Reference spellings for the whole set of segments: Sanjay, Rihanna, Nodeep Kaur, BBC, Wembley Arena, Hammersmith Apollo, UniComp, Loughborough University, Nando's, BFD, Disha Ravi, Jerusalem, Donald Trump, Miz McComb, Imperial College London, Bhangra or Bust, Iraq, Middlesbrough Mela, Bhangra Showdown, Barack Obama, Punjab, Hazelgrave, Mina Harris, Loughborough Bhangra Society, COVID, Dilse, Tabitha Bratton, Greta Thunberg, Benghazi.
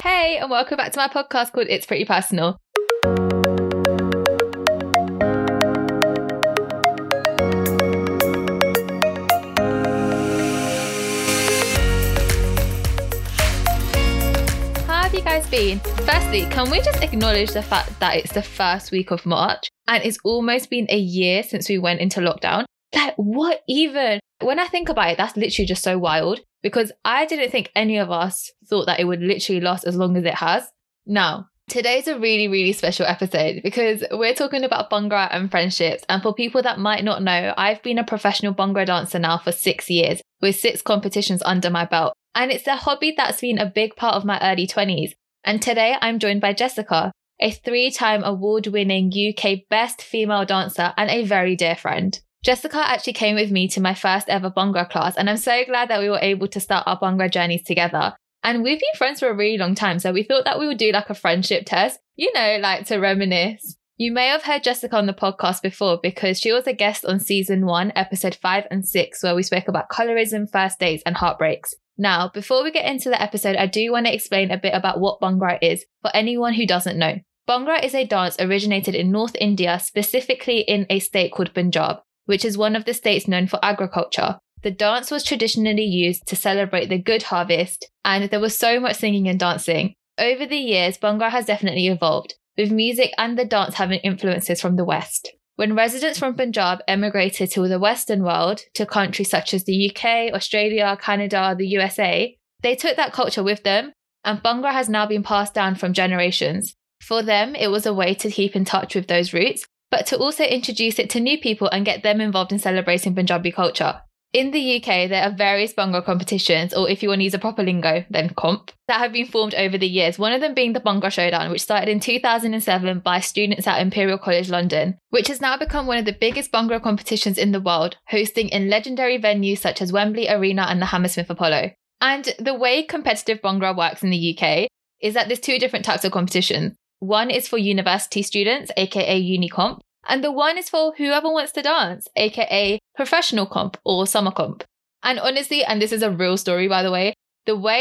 Hey, and welcome back to my podcast called It's Pretty Personal. How have you guys been? Firstly, can we just acknowledge the fact that it's the first week of March and it's almost been a year since we went into lockdown? Like, what even? When I think about it, that's literally just so wild because I didn't think any of us thought that it would literally last as long as it has. Now, today's a really, really special episode because we're talking about Bhangra and friendships. And for people that might not know, I've been a professional Bhangra dancer now for 6 years with 6 competitions under my belt. And it's a hobby that's been a big part of my early 20s. And today I'm joined by Jessica, a 3-time award-winning UK Best Female Dancer and a very dear friend. Jessica actually came with me to my first ever Bhangra class, and I'm so glad that we were able to start our Bhangra journeys together. And we've been friends for a really long time, so we thought that we would do like a friendship test, you know, like to reminisce. You may have heard Jessica on the podcast before because she was a guest on season 1, episode 5 and 6, where we spoke about colorism, first dates and heartbreaks. Now, before we get into the episode, I do want to explain a bit about what Bhangra is for anyone who doesn't know. Bhangra is a dance originated in North India, specifically in a state called Punjab, which is one of the states known for agriculture. The dance was traditionally used to celebrate the good harvest, and there was so much singing and dancing. Over the years, Bhangra has definitely evolved, with music and the dance having influences from the West. When residents from Punjab emigrated to the Western world, to countries such as the UK, Australia, Canada, the USA, they took that culture with them, and Bhangra has now been passed down from generations. For them, it was a way to keep in touch with those roots, but to also introduce it to new people and get them involved in celebrating Punjabi culture. In the UK, there are various Bhangra competitions, or if you want to use a proper lingo, then comp, that have been formed over the years, one of them being the Bhangra Showdown, which started in 2007 by students at Imperial College London, which has now become one of the biggest Bhangra competitions in the world, hosting in legendary venues such as Wembley Arena and the Hammersmith Apollo. And the way competitive Bhangra works in the UK is that there's 2 different types of competition. One is for university students, aka UniComp, and the one is for whoever wants to dance, aka professional comp or summer comp. And honestly, and this is a real story by the way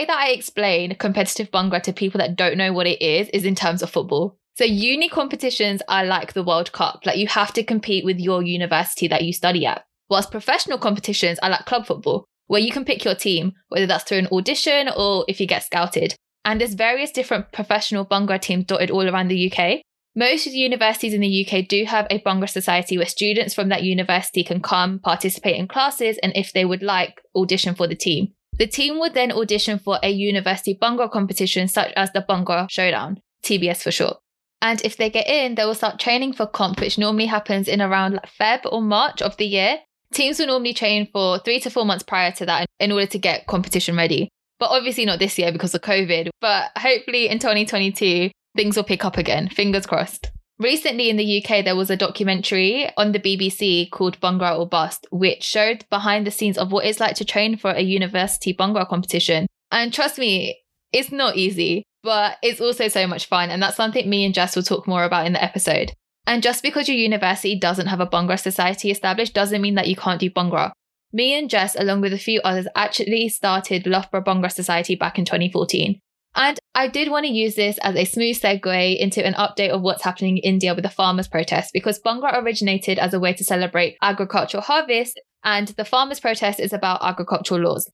that I explain competitive Bhangra to people that don't know what it is in terms of football. So uni competitions are like the World Cup, like you have to compete with your university that you study at, whilst professional competitions are like club football, where you can pick your team, whether that's through an audition or if you get scouted. And there's various different professional Bhangra teams dotted all around the UK. Most universities in the UK do have a Bhangra society where students from that university can come, participate in classes, and if they would like, audition for the team. The team would then audition for a university Bhangra competition such as the Bhangra Showdown, TBS for short. And if they get in, they will start training for comp, which normally happens in around like Feb or March of the year. Teams will normally train for 3 to 4 months prior to that in order to get competition ready. But obviously not this year because of COVID, but hopefully in 2022, things will pick up again. Fingers crossed. Recently in the UK, there was a documentary on the BBC called Bhangra or Bust, which showed behind the scenes of what it's like to train for a university Bhangra competition. And trust me, it's not easy, but it's also so much fun. And that's something me and Jess will talk more about in the episode. And just because your university doesn't have a Bhangra society established doesn't mean that you can't do Bhangra. Me and Jess, along with a few others, actually started Loughborough Bhangra Society back in 2014. And I did want to use this as a smooth segue into an update of what's happening in India with the farmers' protest, because Bhangra originated as a way to celebrate agricultural harvest, and the farmers' protest is about agricultural laws.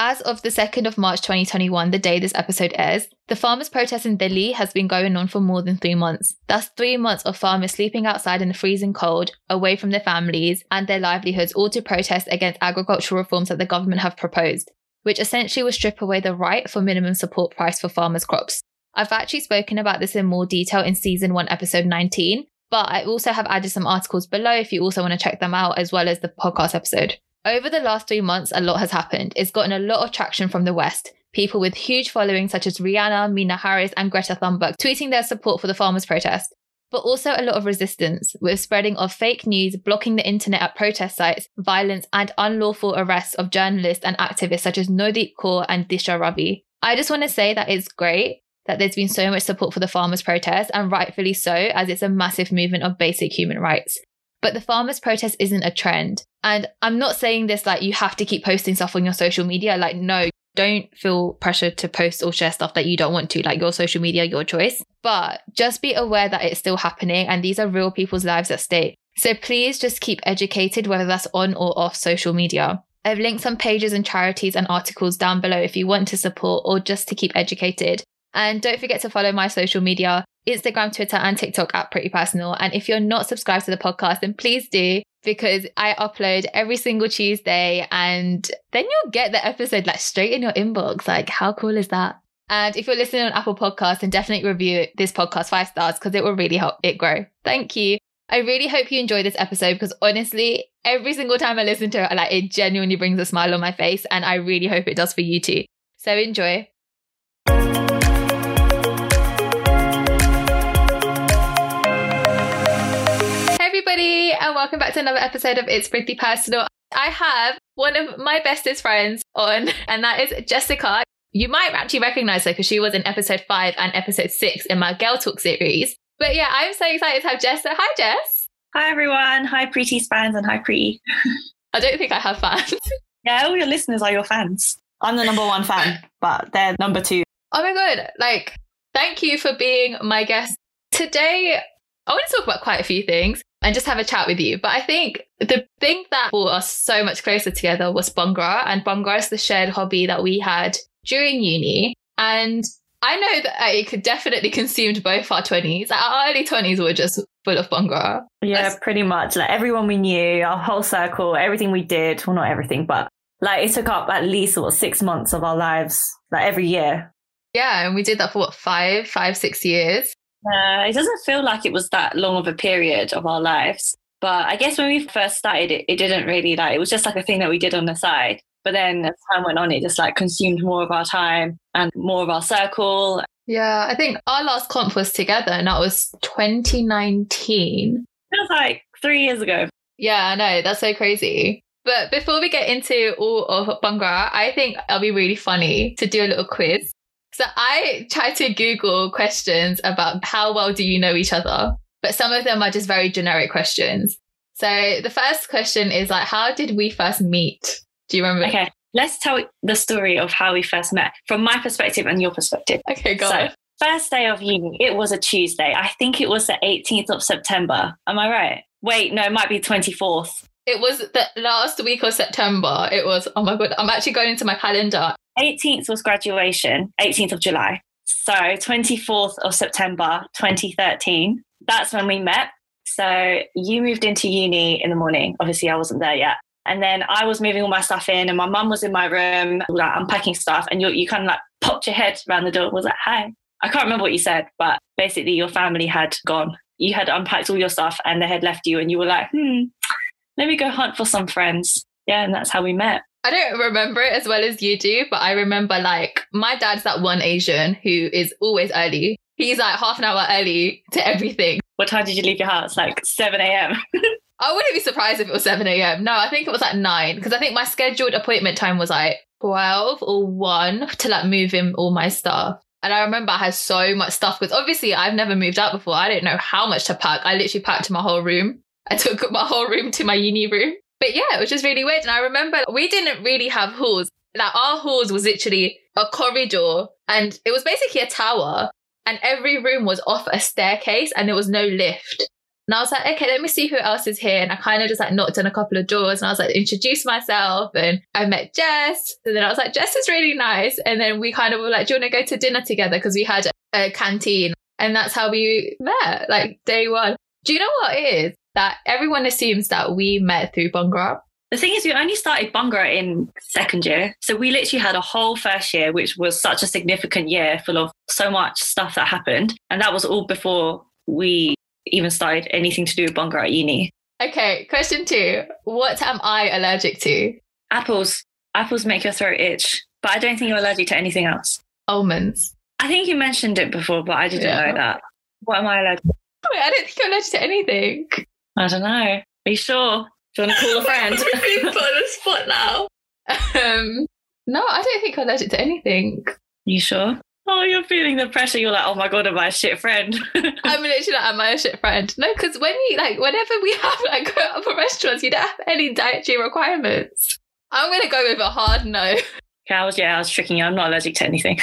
As of the 2nd of March 2021, the day this episode airs, the farmers' protest in Delhi has been going on for more than 3 months. That's 3 months of farmers sleeping outside in the freezing cold, away from their families and their livelihoods, all to protest against agricultural reforms that the government have proposed, which essentially will strip away the right for minimum support price for farmers' crops. I've actually spoken about this in more detail in season 1, episode 19, but I also have added some articles below if you also want to check them out, as well as the podcast episode. Over the last 3 months, a lot has happened. It's gotten a lot of traction from the West. People with huge followings such as Rihanna, Mina Harris and Greta Thunberg tweeting their support for the farmers' protest, but also a lot of resistance with spreading of fake news, blocking the internet at protest sites, violence and unlawful arrests of journalists and activists such as Nodeep Kaur and Disha Ravi. I just want to say that it's great that there's been so much support for the farmers' protest, and rightfully so, as it's a massive movement of basic human rights. But the farmers' protest isn't a trend. And I'm not saying this like you have to keep posting stuff on your social media. Like, no, don't feel pressure to post or share stuff that you don't want to, like your social media, your choice. But just be aware that it's still happening and these are real people's lives at stake. So please just keep educated, whether that's on or off social media. I've linked some pages and charities and articles down below if you want to support or just to keep educated. And don't forget to follow my social media, Instagram, Twitter and TikTok at Pretty Personal. And if you're not subscribed to the podcast, then please do, because I upload every single Tuesday and then you'll get the episode like straight in your inbox. Like, how cool is that? And if you're listening on Apple Podcasts, then definitely review this podcast 5 stars because it will really help it grow. Thank you. I really hope you enjoyed this episode because honestly, every single time I listen to it, like it genuinely brings a smile on my face and I really hope it does for you too. So enjoy. And welcome back to another episode of It's Pretty Personal. I have one of my bestest friends on, and that is Jessica. You might actually recognize her because she was in episode 5 and episode 6 in my Girl Talk series. But yeah, I'm so excited to have Jess. So hi, Jess. Hi, everyone. Hi, Pretty fans and hi, Pretty. I don't think I have fans. Yeah, all your listeners are your fans. I'm the number 1 fan, but they're number 2. Oh my God. Like, thank you for being my guest. Today, I want to talk about quite a few things and just have a chat with you. But I think the thing that brought us so much closer together was Bhangra. And Bhangra is the shared hobby that we had during uni. And I know that it definitely consumed both our 20s. Like our early 20s were just full of Bhangra. Yeah, pretty much. Like everyone we knew, our whole circle, everything we did. Well, not everything, but like it took up at least what, 6 months of our lives, like every year. Yeah, and we did that for what, 5, 6 years? It doesn't feel like it was that long of a period of our lives. But I guess when we first started, it didn't really like, it was just like a thing that we did on the side. But then as time went on, it just like consumed more of our time and more of our circle. Yeah, I think our last comp was together and that was 2019. It was like 3 years ago. Yeah, I know. That's so crazy. But before we get into all of Bhangra, I think it'll be really funny to do a little quiz. So I tried to Google questions about how well do you know each other, but some of them are just very generic questions. So the first question is like, how did we first meet? Do you remember? Okay, let's tell the story of how we first met from my perspective and your perspective. Okay, go on. So, first day of uni, it was a Tuesday. I think it was the 18th of September. Am I right? Wait, no, it might be 24th. It was the last week of September. It was, oh my God, I'm actually going into my calendar. 18th was graduation, 18th of July. So 24th of September, 2013. That's when we met. So you moved into uni in the morning. Obviously, I wasn't there yet. And then I was moving all my stuff in and my mum was in my room, like unpacking stuff. And you kind of like popped your head around the door and was like, hi. I can't remember what you said, but basically your family had gone. You had unpacked all your stuff and they had left you and you were like, let me go hunt for some friends. Yeah, and that's how we met. I don't remember it as well as you do, but I remember like my dad's that one Asian who is always early. He's like half an hour early to everything. What time did you leave your house? Like 7 a.m. I wouldn't be surprised if it was 7 a.m. No, I think it was like 9 because I think my scheduled appointment time was like 12 or 1 to like move in all my stuff. And I remember I had so much stuff because obviously I've never moved out before. I didn't know how much to pack. I literally packed my whole room. I took my whole room to my uni room. But yeah, it was just really weird. And I remember we didn't really have halls. Like our halls was literally a corridor and it was basically a tower and every room was off a staircase and there was no lift. And I was like, okay, let me see who else is here. And I kind of just like knocked on a couple of doors and I was like, introduce myself. And I met Jess. And then I was like, Jess is really nice. And then we kind of were like, do you want to go to dinner together? Because we had a canteen and that's how we met, like day one. Do you know what it is? That everyone assumes that we met through Bhangra. The thing is, we only started Bhangra in second year. So we literally had a whole first year, which was such a significant year full of so much stuff that happened. And that was all before we even started anything to do with Bhangra at uni. Okay, question 2. What am I allergic to? Apples. Apples make your throat itch. But I don't think you're allergic to anything else. Almonds. I think you mentioned it before, but I didn't know that. What am I allergic to? Wait, I don't think I'm allergic to anything. I don't know. Are you sure? Do you want to call a friend? I'm being put on the spot now. No, I don't think I'm allergic to anything. You sure? Oh, you're feeling the pressure. You're like, oh my God, am I a shit friend? I'm literally like, am I a shit friend? No, because whenever we have like go out for restaurants, you don't have any dietary requirements. I'm going to go with a hard no. Cows, yeah, I was tricking you. I'm not allergic to anything.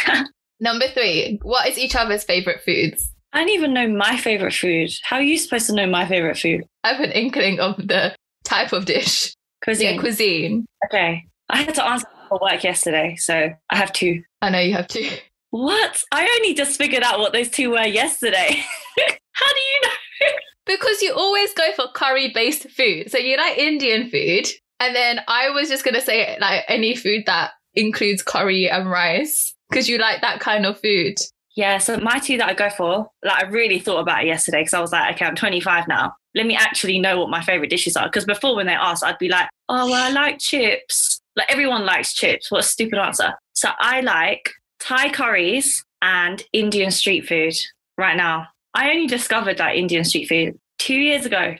Number 3, what is each other's favourite foods? I don't even know my favourite food. How are you supposed to know my favourite food? I have an inkling of the type of dish. Cuisine. Yeah, cuisine. Okay. I had to answer for work yesterday, so I have 2. I know you have 2. What? I only just figured out what those 2 were yesterday. How do you know? Because you always go for curry-based food. So you like Indian food. And then I was just going to say like any food that includes curry and rice because you like that kind of food. Yeah, so my 2 that I go for, like I really thought about it yesterday because I was like, okay, I'm 25 now. Let me actually know what my favourite dishes are. Because before when they asked, I'd be like, oh, well, I like chips. Like everyone likes chips. What a stupid answer. So I like Thai curries and Indian street food right now. I only discovered that Indian street food 2 years ago,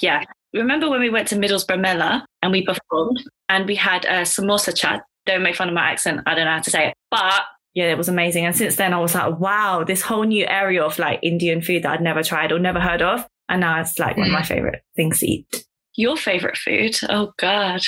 yeah. Remember when we went to Middlesbrough Mela and we performed and we had a samosa chat? Don't make fun of my accent. I don't know how to say it. But yeah, it was amazing. And since then I was like, wow, this whole new area of like Indian food that I'd never tried or never heard of. And now it's like one of my favorite things to eat. Your favorite food? Oh God.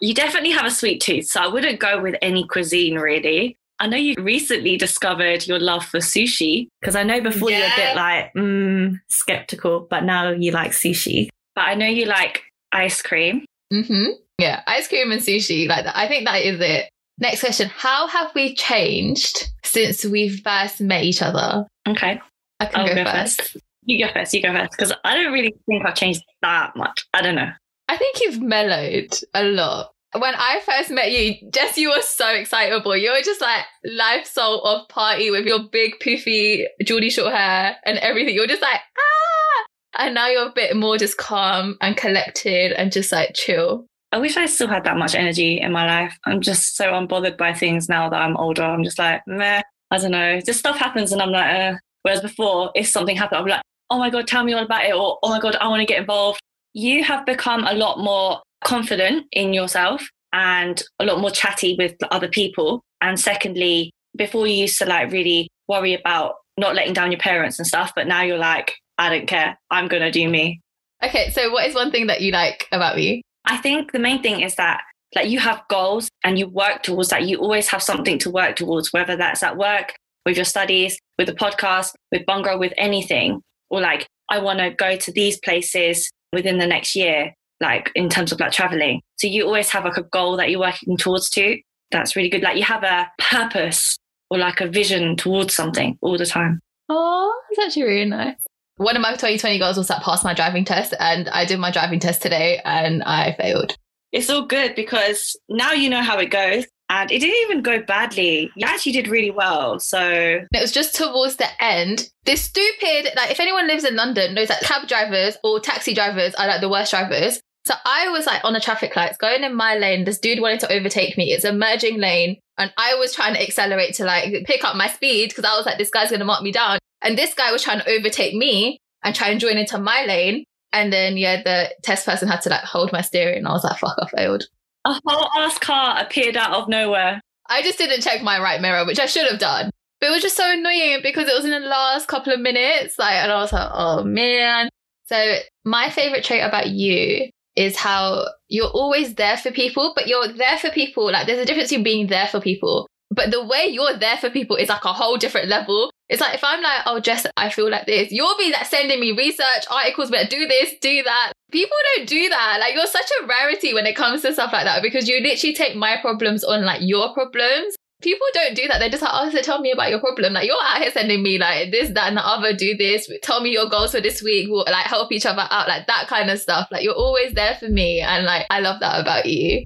You definitely have a sweet tooth. So I wouldn't go with any cuisine really. I know you recently discovered your love for sushi. Because I know before you were a bit like, skeptical, but now you like sushi. But I know you like ice cream. Mm-hmm. Yeah, ice cream and sushi. Like that. I think that is it. Next question. How have we changed since we first met each other? Okay. I'll go first. You go first. Because I don't really think I've changed that much. I don't know. I think you've mellowed a lot. When I first met you, Jess, you were so excitable. You were just like life soul of party with your big poofy Geordie short hair and everything. You were just like, ah! And now you're a bit more just calm and collected and just like chill. I wish I still had that much energy in my life. I'm just so unbothered by things now that I'm older. I'm just like, meh, I don't know. Just stuff happens and I'm like, Whereas before, if something happened, I'd be like, oh my God, tell me all about it. Or, oh my God, I want to get involved. You have become a lot more confident in yourself and a lot more chatty with other people. And secondly, before you used to like really worry about not letting down your parents and stuff, but now you're like, I don't care, I'm gonna do me. Okay, so what is one thing that you like about me? I think the main thing is that like you have goals and you work towards that. You always have something to work towards, whether that's at work, with your studies, with the podcast, with Bhangra, with anything. Or like, I want to go to these places within the next year, like in terms of like traveling. So you always have like a goal that you're working towards too. That's really good. Like you have a purpose or like a vision towards something all the time. Oh, that's actually really nice. One of my 2020 goals was that pass my driving test, and I did my driving test today and I failed. It's all good because now you know how it goes and it didn't even go badly. You actually did really well. So it was just towards the end. This stupid, like if anyone lives in London knows that cab drivers or taxi drivers are like the worst drivers. So I was like on a traffic light going in my lane. This dude wanted to overtake me. It's a merging lane. And I was trying to accelerate to like pick up my speed because I was like, this guy's going to mark me down. And this guy was trying to overtake me and try and join into my lane. And then, yeah, the test person had to like hold my steering. And I was like, fuck, I failed. A whole ass car appeared out of nowhere. I just didn't check my right mirror, which I should have done. But it was just so annoying because it was in the last couple of minutes. Like, and I was like, oh, man. So my favorite trait about you is how you're always there for people, but you're there for people. Like there's a difference in being there for people. But the way you're there for people is like a whole different level. It's like if I'm like, oh, Jess, I feel like this. You'll be like sending me research articles, but do this, do that. People don't do that. Like you're such a rarity when it comes to stuff like that because you literally take my problems on like your problems. People don't do that. They're just like, oh, so tell me about your problem. Like you're out here sending me like this, that and the other, do this. Tell me your goals for this week. We'll like help each other out, like that kind of stuff. Like you're always there for me. And like, I love that about you.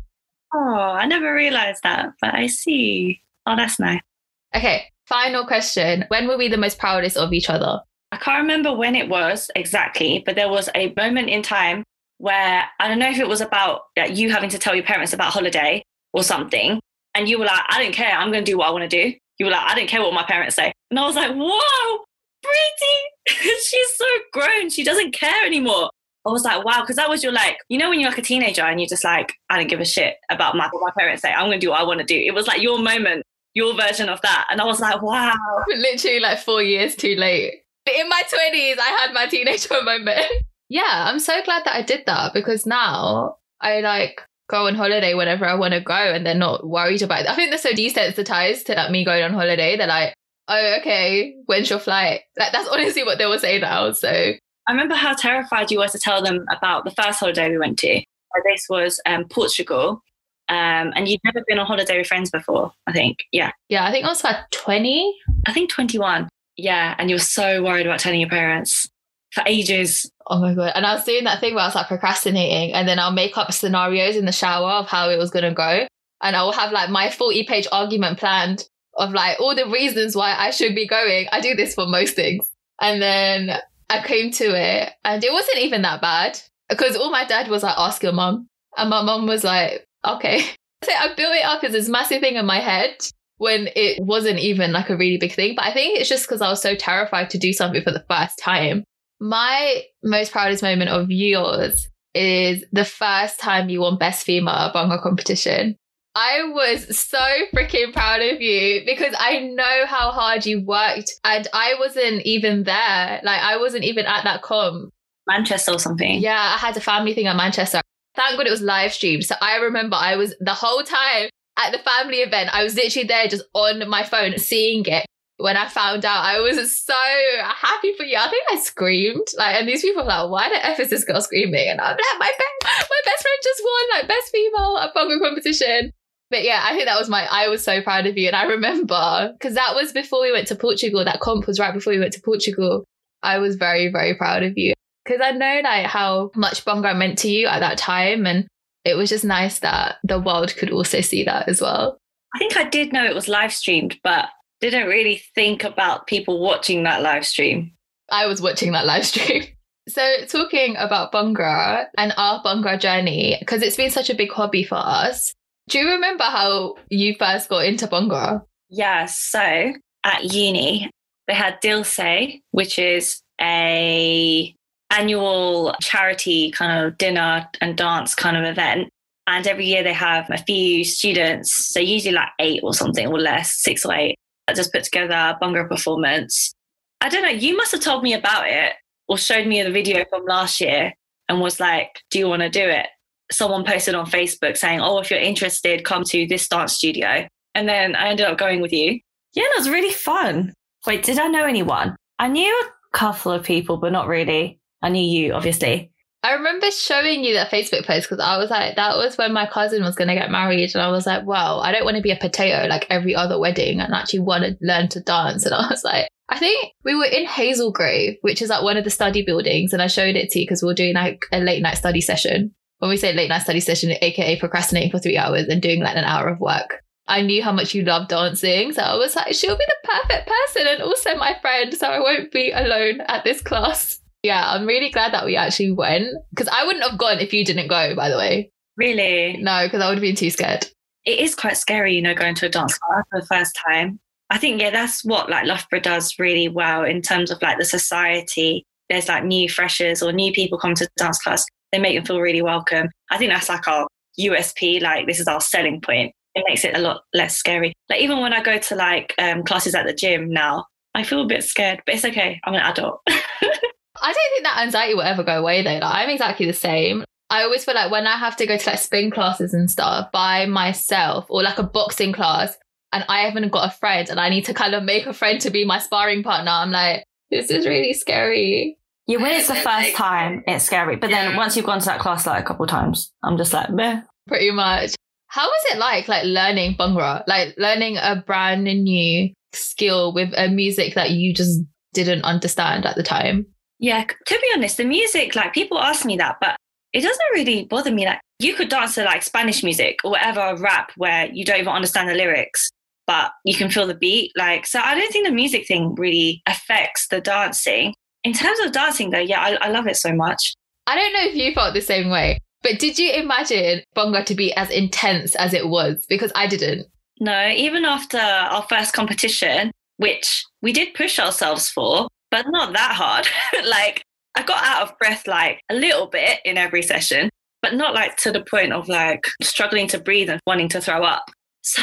Oh, I never realized that, but I see. Oh, that's nice. Okay. Final question. When were we the most proudest of each other? I can't remember when it was exactly, but there was a moment in time where I don't know if it was about you having to tell your parents about holiday or something. And you were like, I don't care. I'm going to do what I want to do. You were like, I don't care what my parents say. And I was like, whoa, pretty. She's so grown. She doesn't care anymore. I was like, wow. Because that was your like, you know, when you're like a teenager and you're just like, I don't give a shit about what my parents say. I'm going to do what I want to do. It was like your moment, your version of that. And I was like, wow. Literally like 4 years too late. In my 20s, I had my teenager moment. Yeah, I'm so glad that I did that because now I like go on holiday whenever I want to go, and they're not worried about it. I think they're so desensitized to me going on holiday. They're like, oh, okay, when's your flight? Like, that's honestly what they will say now. So I remember how terrified you were to tell them about the first holiday we went to. This was Portugal. And you'd never been on holiday with friends before, I think. Yeah. Yeah, I think I was about 20. I think 21. Yeah. And you were so worried about telling your parents for ages. Oh my God. And I was doing that thing where I was like procrastinating, and then I'll make up scenarios in the shower of how it was going to go. And I'll have like my 40-page argument planned of like all the reasons why I should be going. I do this for most things. And then I came to it and it wasn't even that bad, because all my dad was like, ask your mum. And my mum was like, okay. So I built it up as this massive thing in my head when it wasn't even like a really big thing. But I think it's just because I was so terrified to do something for the first time. My most proudest moment of yours is the first time you won Best Female Bhangra competition. I was so freaking proud of you because I know how hard you worked, and I wasn't even there. Like, I wasn't even at that comp. Manchester or something. Yeah, I had a family thing at Manchester. Thank God it was live streamed. So I remember I was the whole time at the family event, I was literally there just on my phone seeing it. When I found out, I was so happy for you. I think I screamed. Like, and these people were like, why the F is this girl screaming? And I'm like, my best friend just won like best female at Bhangra competition. But yeah, I think that was I was so proud of you. And I remember, because that was before we went to Portugal. That comp was right before we went to Portugal. I was very, very proud of you. Because I know like how much Bhangra meant to you at that time, and it was just nice that the world could also see that as well. I think I did know it was live streamed, but didn't really think about people watching that live stream. I was watching that live stream. So talking about Bhangra and our Bhangra journey, because it's been such a big hobby for us. Do you remember how you first got into Bhangra? Yeah, so at uni, they had Dilse, which is a annual charity kind of dinner and dance kind of event. And every year they have a few students, so usually like 8 or something or less, 6 or 8, that just put together a Bhangra performance. I don't know, you must have told me about it or showed me the video from last year and was like, do you want to do it? Someone posted on Facebook saying, oh, if you're interested, come to this dance studio. And then I ended up going with you. Yeah, that was really fun. Wait, did I know anyone? I knew a couple of people, but not really. I knew you, obviously. I remember showing you that Facebook post because I was like, that was when my cousin was going to get married. And I was like, wow, I don't want to be a potato like every other wedding, and actually want to learn to dance. And I was like, I think we were in Hazelgrave, which is like one of the study buildings. And I showed it to you because we were doing like a late night study session. When we say late night study session, AKA procrastinating for 3 hours and doing like an hour of work. I knew how much you love dancing. So I was like, she'll be the perfect person and also my friend. So I won't be alone at this class. Yeah, I'm really glad that we actually went, because I wouldn't have gone if you didn't go, by the way. Really? No, because I would have been too scared. It is quite scary, you know, going to a dance class for the first time. I think, yeah, that's what like Loughborough does really well in terms of like the society. There's like new freshers or new people come to dance class. They make them feel really welcome. I think that's like our USP, like this is our selling point. It makes it a lot less scary. Like even when I go to like classes at the gym now, I feel a bit scared, but it's okay. I'm an adult. I don't think that anxiety will ever go away though. Like, I'm exactly the same. I always feel like when I have to go to like spin classes and stuff by myself, or like a boxing class, and I haven't got a friend and I need to kind of make a friend to be my sparring partner, I'm like, this is really scary. Yeah, when it's the first time, it's scary. But then once you've gone to that class like a couple of times, I'm just like, meh. Pretty much. How was it like learning Bhangra? Like learning a brand new skill with a music that you just didn't understand at the time? Yeah, to be honest, the music, like people ask me that, but it doesn't really bother me. Like you could dance to like Spanish music or whatever, rap where you don't even understand the lyrics, but you can feel the beat. Like, so I don't think the music thing really affects the dancing. In terms of dancing though, yeah, I love it so much. I don't know if you felt the same way, but did you imagine Bhangra to be as intense as it was? Because I didn't. No, even after our first competition, which we did push ourselves for, but not that hard. Like I got out of breath like a little bit in every session, but not like to the point of like struggling to breathe and wanting to throw up. So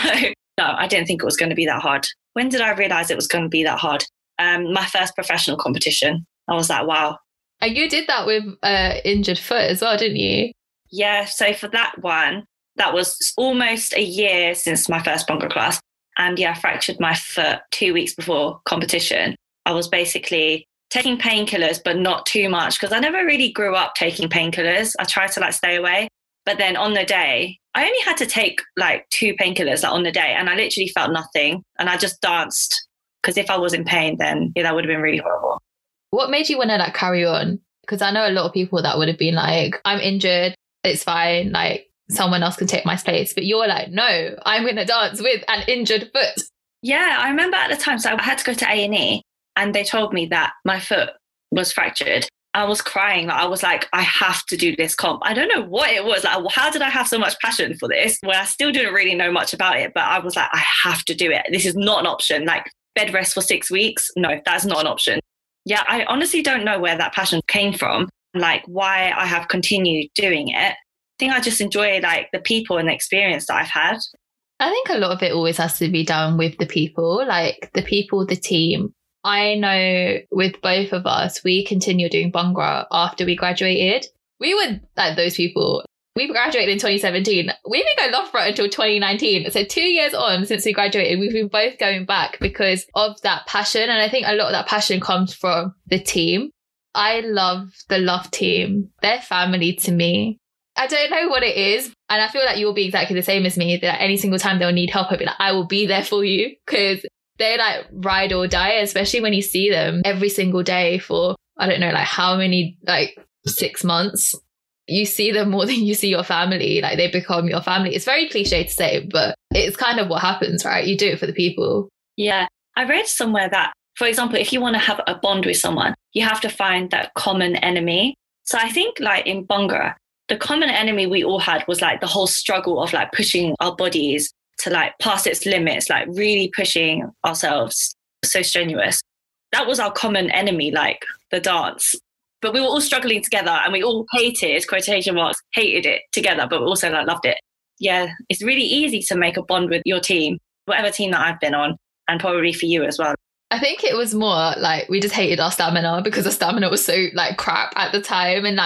no, I didn't think it was going to be that hard. When did I realise it was going to be that hard? My first professional competition. I was like, wow. And you did that with an injured foot as well, didn't you? Yeah. So for that one, that was almost a year since my first Bhangra class. And yeah, I fractured my foot 2 weeks before competition. I was basically taking painkillers, but not too much, because I never really grew up taking painkillers. I tried to stay away. But then on the day, I only had to take 2 painkillers on the day, and I literally felt nothing. And I just danced, because if I was in pain, then yeah, that would have been really horrible. What made you want to carry on? Because I know a lot of people that would have been like, I'm injured, it's fine, someone else can take my space. But you're like, no, I'm going to dance with an injured foot. Yeah, I remember at the time, so I had to go to A&E and they told me that my foot was fractured. I was crying. I was like, I have to do this comp. I don't know what it was. How did I have so much passion for this? Well, I still didn't really know much about it, but I was like, I have to do it. This is not an option. Bed rest for 6 weeks? No, that's not an option. Yeah, I honestly don't know where that passion came from, why I have continued doing it. I think I just enjoy the people and the experience that I've had. I think a lot of it always has to be done with the people, the team. I know with both of us, we continued doing Bhangra after we graduated. We were those people. We graduated in 2017. We didn't go Loughborough until 2019. So 2 years on since we graduated, we've been both going back because of that passion. And I think a lot of that passion comes from the team. I love the Lough team. They're family to me. I don't know what it is. And I feel like you'll be exactly the same as me, that any single time they'll need help, I'll be I will be there for you, because they ride or die, especially when you see them every single day for, I don't know, how many, 6 months. You see them more than you see your family. They become your family. It's very cliche to say, but it's kind of what happens, right? You do it for the people. Yeah. I read somewhere that, for example, if you want to have a bond with someone, you have to find that common enemy. So I think in Bhangra, the common enemy we all had was the whole struggle of pushing our bodies to pass its limits, really pushing ourselves so strenuous. That was our common enemy, the dance. But we were all struggling together and we all hated, quotation marks, hated it together, but we also loved it. Yeah, it's really easy to make a bond with your team, whatever team that I've been on, and probably for you as well. I think it was more we just hated our stamina, because our stamina was so crap at the time, and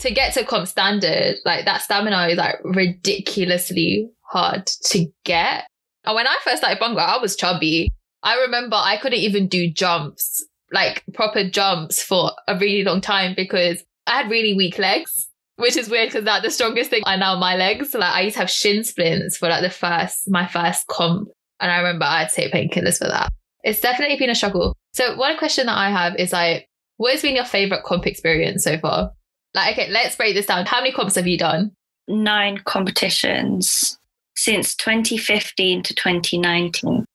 to get to comp standard, that stamina is ridiculously hard to get. And when I first started Bhangra, I was chubby. I remember I couldn't even do jumps, proper jumps, for a really long time because I had really weak legs, which is weird because the strongest thing are now my legs. I used to have shin splints for my first comp. And I remember I had to take painkillers for that. It's definitely been a struggle. So one question that I have is what has been your favorite comp experience so far? Okay, let's break this down. How many comps have you done? 9 competitions since 2015 to 2019.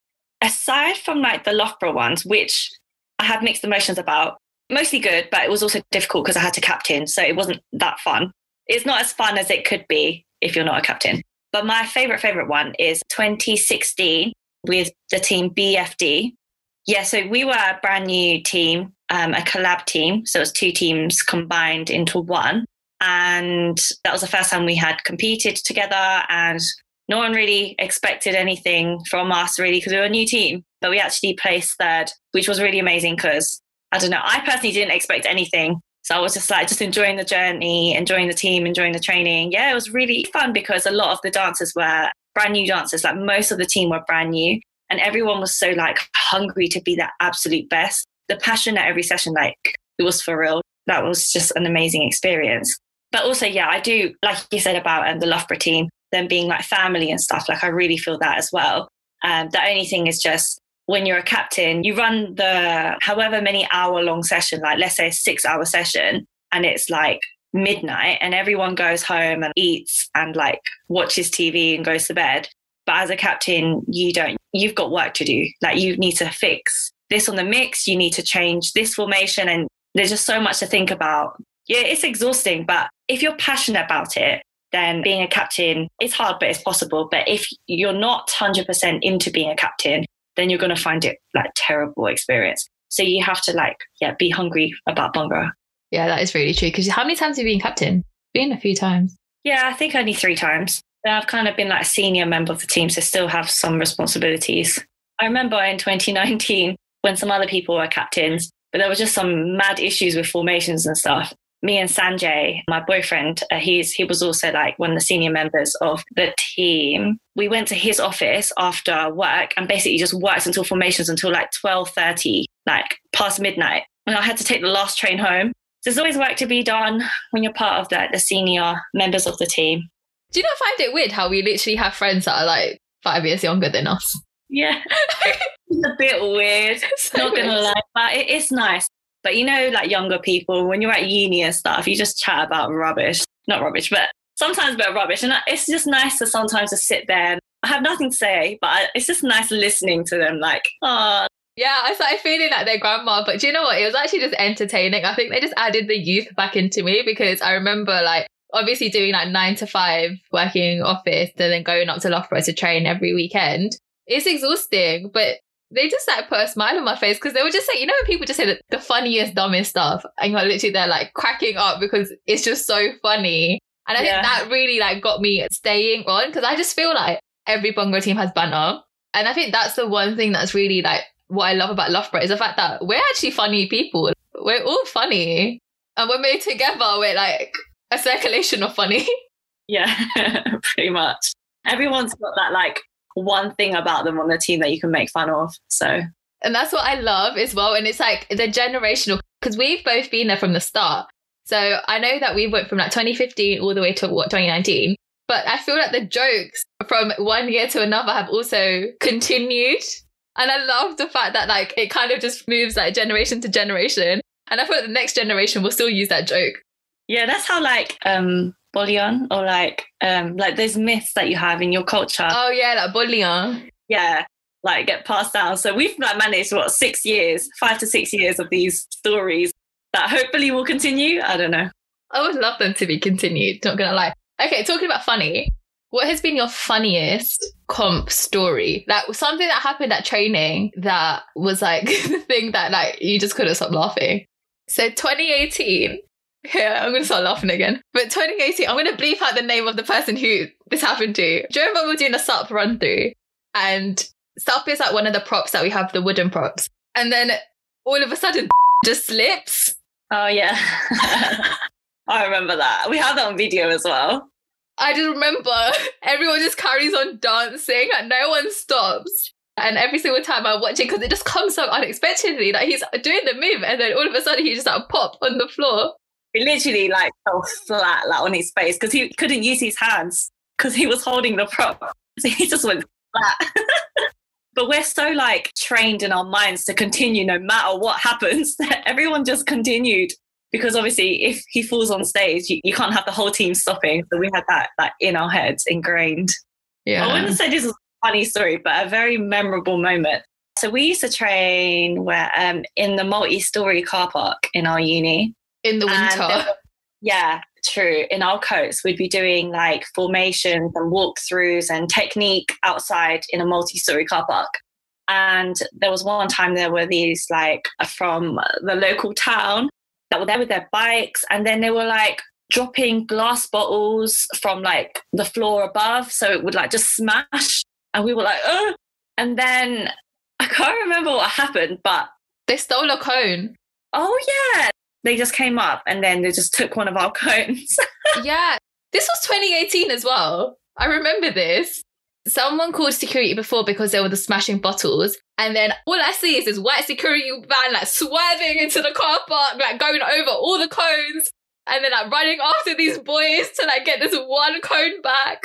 Aside from the Loughborough ones, which I had mixed emotions about, mostly good, but it was also difficult because I had to captain. So it wasn't that fun. It's not as fun as it could be if you're not a captain. But my favorite one is 2016 with the team BFD. Yeah, so we were a brand new team, a collab team. So it was 2 teams combined into one. And that was the first time we had competed together. And no one really expected anything from us, really, because we were a new team. But we actually placed 3rd, which was really amazing because, I don't know, I personally didn't expect anything. So I was just enjoying the journey, enjoying the team, enjoying the training. Yeah, it was really fun because a lot of the dancers were brand new dancers. Most of the team were brand new. And everyone was so hungry to be their absolute best. The passion at every session, it was for real. That was just an amazing experience. But also, yeah, I do, like you said about the Loughborough team, them being family and stuff. I really feel that as well. The only thing is just when you're a captain, you run the however many hour long session, let's say a 6-hour session, and it's midnight and everyone goes home and eats and watches TV and goes to bed. But as a captain, you don't. You've got work to do. You need to fix this on the mix. You need to change this formation. And there's just so much to think about. Yeah, it's exhausting. But if you're passionate about it, then being a captain, it's hard, but it's possible. But if you're not 100% into being a captain, then you're going to find it terrible experience. So you have to be hungry about Bhangra. Yeah, that is really true. Because how many times have you been captain? Been a few times. Yeah, I think only 3 times. I've kind of been a senior member of the team, so still have some responsibilities. I remember in 2019 when some other people were captains, but there were just some mad issues with formations and stuff. me and Sanjay, my boyfriend, he was also like one of the senior members of the team. We went to his office after work and basically just worked until formations until like 12:30, like past midnight. And I had to take the last train home. So there's always work to be done when you're part of the senior members of the team. Do you not find it weird how we literally have friends that are like 5 years younger than us? Yeah. It's a bit weird. So not going to lie, but it is nice. But you know, like younger people, when you're at uni and stuff, you just chat about rubbish. Not rubbish, but sometimes about rubbish. And it's just nice to sometimes just sit there. I have nothing to say, but it's just nice listening to them like, oh. Yeah, I started feeling like their grandma. But do you know what? It was actually just entertaining. I think they just added the youth back into me because I remember like obviously doing like 9 to 5 working office and then going up to Loughborough to train every weekend. It's exhausting, but they just like put a smile on my face because they were just like, you know, when people just say the funniest, dumbest stuff and you're literally there like cracking up because it's just so funny. And I think that really like got me staying on because I just feel like every Bhangra team has banter. And I think that's the one thing that's really like what I love about Loughborough is the fact that we're actually funny people. We're all funny. And when we're together, we're like a circulation of funny. Yeah, pretty much. Everyone's got that like one thing about them on the team that you can make fun of. So, and that's what I love as well. And it's like the generational, because we've both been there from the start. So I know that we went from like 2015 all the way to what 2019, but I feel like the jokes from one year to another have also continued. And I love the fact that like it kind of just moves like generation to generation. And I feel like the next generation will still use that joke. Yeah, that's how like bullion or like those myths that you have in your culture. Oh yeah, like bullion. Yeah, like get passed down. So we've like managed 5 to 6 years of these stories that hopefully will continue. I don't know. I would love them to be continued, not gonna lie. Okay, talking about funny, what has been your funniest comp story? That was something that happened at training that was like the thing that like you just couldn't stop laughing. So 2018. Yeah, I'm going to start laughing again. But 2018, I'm going to bleep out the name of the person who this happened to. Do you remember we were doing a SUP run through? And SUP is like one of the props that we have, the wooden props. And then all of a sudden, just slips. Oh, yeah. I remember that. We have that on video as well. I just remember everyone just carries on dancing and no one stops. And every single time I watch it, because it just comes so unexpectedly, like he's doing the move and then all of a sudden he just like popped on the floor. He literally like fell flat like on his face because he couldn't use his hands because he was holding the prop. So he just went flat. But we're so like trained in our minds to continue no matter what happens. Everyone just continued because obviously if he falls on stage, you can't have the whole team stopping. So we had that like in our heads ingrained. Yeah. I wouldn't say this was a funny story, but a very memorable moment. So we used to train where in the multi-storey car park in our uni. In the winter. Yeah, true. In our coats, we'd be doing like formations and walkthroughs and technique outside in a multi-story car park. And there was one time there were these like from the local town that were there with their bikes. And then they were like dropping glass bottles from like the floor above. So it would like just smash. And we were like, oh. And then I can't remember what happened, but they stole a cone. Oh, yeah. They just came up and then they just took one of our cones. Yeah. This was 2018 as well. I remember this. Someone called security before because there were the smashing bottles. And then all I see is this white security van like swerving into the car park, like going over all the cones. And then like running after these boys to like get this one cone back.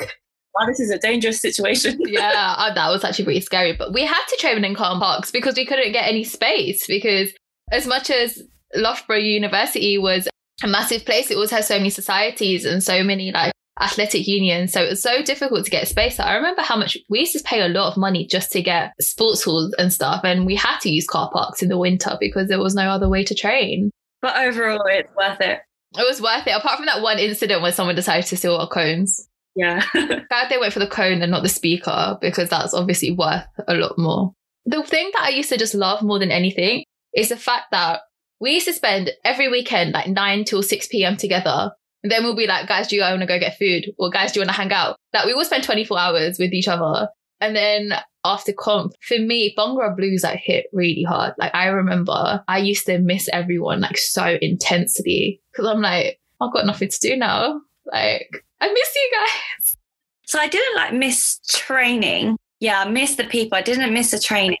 Wow, this is a dangerous situation. Yeah, that was actually pretty scary. But we had to train in car parks because we couldn't get any space because as much as Loughborough University was a massive place. It also had so many societies and so many like athletic unions. So it was so difficult to get space. I remember how much we used to pay a lot of money just to get sports halls and stuff. And we had to use car parks in the winter because there was no other way to train. But overall, it's worth it. It was worth it. Apart from that one incident when someone decided to steal our cones. Yeah. Glad they went for the cone and not the speaker because that's obviously worth a lot more. The thing that I used to just love more than anything is the fact that we used to spend every weekend like 9 till 6 p.m. together. And then we'll be like, guys, do you want to go get food? Or guys, do you want to hang out? Like we will spend 24 hours with each other. And then after comp, for me, Bhangra blues like hit really hard. Like I remember I used to miss everyone like so intensely because I'm like, I've got nothing to do now. Like I miss you guys. So I didn't like miss training. Yeah, I miss the people. I didn't miss the training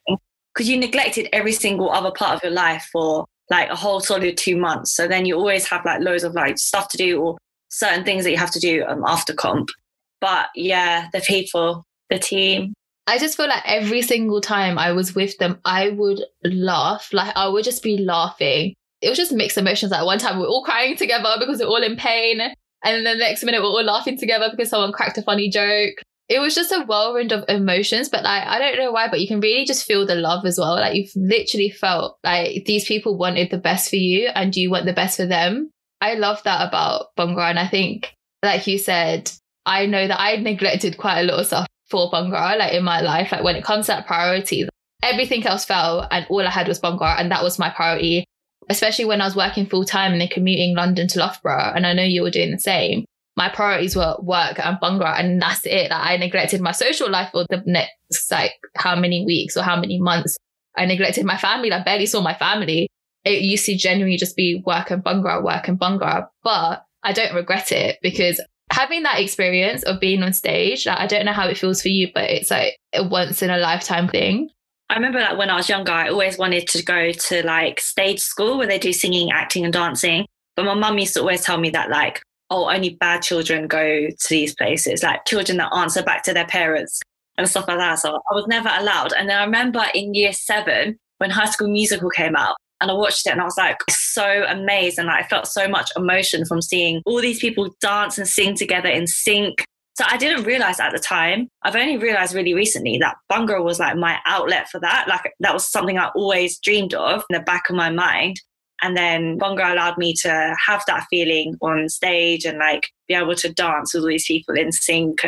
because you neglected every single other part of your life for like a whole solid 2 months. So then you always have like loads of like stuff to do or certain things that you have to do after comp. But yeah, the people, the team. I just feel like every single time I was with them, I would laugh. Like I would just be laughing. It was just mixed emotions. Like one time we're all crying together because we're all in pain. And then the next minute we're all laughing together because someone cracked a funny joke. It was just a whirlwind of emotions, but like, I don't know why, but you can really just feel the love as well. Like you've literally felt like these people wanted the best for you and you want the best for them. I love that about Bhangra. And I think, like you said, I know that I neglected quite a lot of stuff for Bhangra, like in my life, like when it comes to that priority, everything else fell and all I had was Bhangra and that was my priority, especially when I was working full time and then commuting London to Loughborough. And I know you were doing the same. My priorities were work and Bhangra and that's it. Like, I neglected my social life for the next, like, how many weeks or how many months. I neglected my family. I barely saw my family. It used to genuinely just be work and Bhangra. But I don't regret it because having that experience of being on stage, like, I don't know how it feels for you, but it's like a once in a lifetime thing. I remember like when I was younger, I always wanted to go to like stage school where they do singing, acting and dancing. But my mum used to always tell me that like, oh, only bad children go to these places, like children that answer back to their parents and stuff like that. So I was never allowed. And then I remember in year 7, when High School Musical came out and I watched it and I was like so amazed. And like, I felt so much emotion from seeing all these people dance and sing together in sync. So I didn't realize at the time, I've only realized really recently that Bhangra was like my outlet for that. Like that was something I always dreamed of in the back of my mind. And then Bhangra allowed me to have that feeling on stage and like be able to dance with all these people in sync.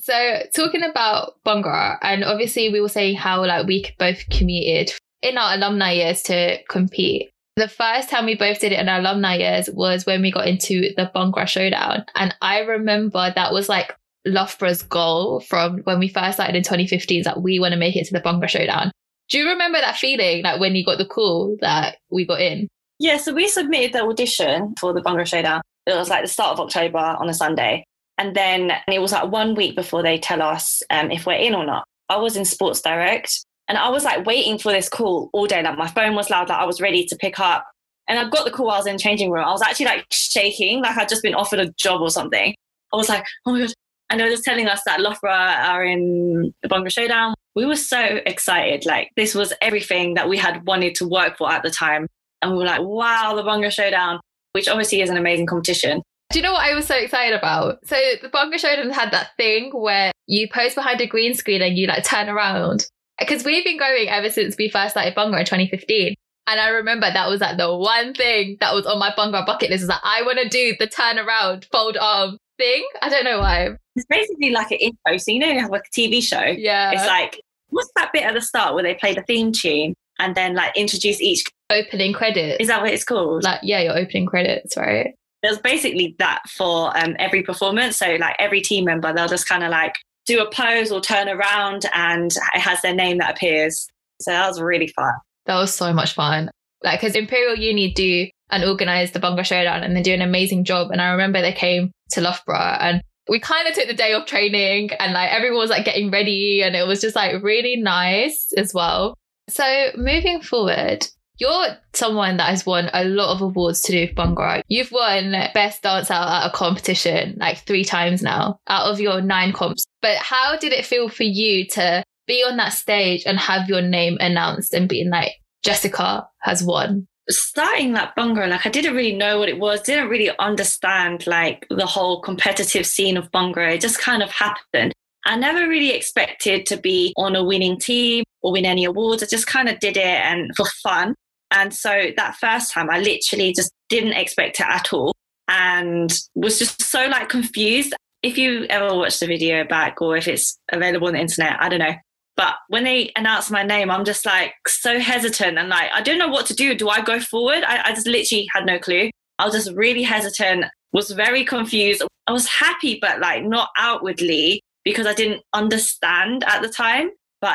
So talking about Bhangra, and obviously we were saying how like we both commuted in our alumni years to compete. The first time we both did it in our alumni years was when we got into the Bhangra Showdown. And I remember that was like Loughborough's goal from when we first started in 2015, that we want to make it to the Bhangra Showdown. Do you remember that feeling like when you got the call that we got in? Yeah, so we submitted the audition for the Bhangra Showdown. It was like the start of October on a Sunday. And then it was like 1 week before they tell us if we're in or not. I was in Sports Direct and I was like waiting for this call all day. Like my phone was loud, like I was ready to pick up. And I got the call, I was in the changing room. I was actually like shaking, like I'd just been offered a job or something. I was like, oh my God. And they were just telling us that Loughborough are in the Bhangra Showdown. We were so excited. Like this was everything that we had wanted to work for at the time. And we were like, wow, the Bhangra Showdown, which obviously is an amazing competition. Do you know what I was so excited about? So the Bhangra Showdown had that thing where you pose behind a green screen and you like turn around. Because we've been going ever since we first started Bhangra in 2015. And I remember that was like the one thing that was on my Bhangra bucket list, is that I want to do the turn around, fold arm thing. I don't know why. It's basically like an intro. So you know you have like a TV show. Yeah. It's like, what's that bit at the start where they play the theme tune and then like introduce each opening credits. Is that what it's called? Like, yeah, your opening credits, right? There's basically that for every performance. So like every team member, they'll just kind of like do a pose or turn around and it has their name that appears. So that was really fun. That was so much fun. Like, because Imperial Uni do and organise the Bhangra Showdown and they do an amazing job. And I remember they came to Loughborough and we kind of took the day off training and like everyone was like getting ready and it was just like really nice as well. So moving forward, you're someone that has won a lot of awards to do with Bhangra. You've won Best Dancer at a competition like 3 times now out of your 9 comps. But how did it feel for you to be on that stage and have your name announced and being like, Jessica has won? Starting that Bhangra, like I didn't really know what it was, didn't really understand like the whole competitive scene of Bhangra. It just kind of happened. I never really expected to be on a winning team or win any awards. I just kind of did it and for fun. And so that first time, I literally just didn't expect it at all and was just so like confused. If you ever watch the video back or if it's available on the internet, I don't know. But when they announced my name, I'm just like so hesitant and like, I don't know what to do. Do I go forward? I just literally had no clue. I was just really hesitant, was very confused. I was happy, but like not outwardly because I didn't understand at the time. But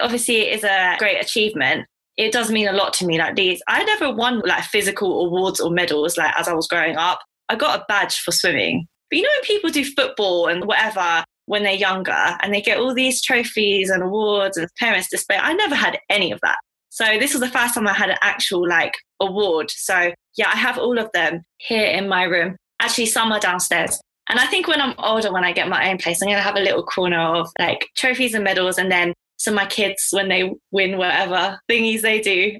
obviously it is a great achievement. It does mean a lot to me. Like these, I never won like physical awards or medals like as I was growing up. I got a badge for swimming. But you know when people do football and whatever when they're younger and they get all these trophies and awards and parents display, I never had any of that. So this was the first time I had an actual like award. So yeah, I have all of them here in my room. Actually, some are downstairs. And I think when I'm older, when I get my own place, I'm going to have a little corner of like trophies and medals. And then so my kids, when they win whatever thingies they do,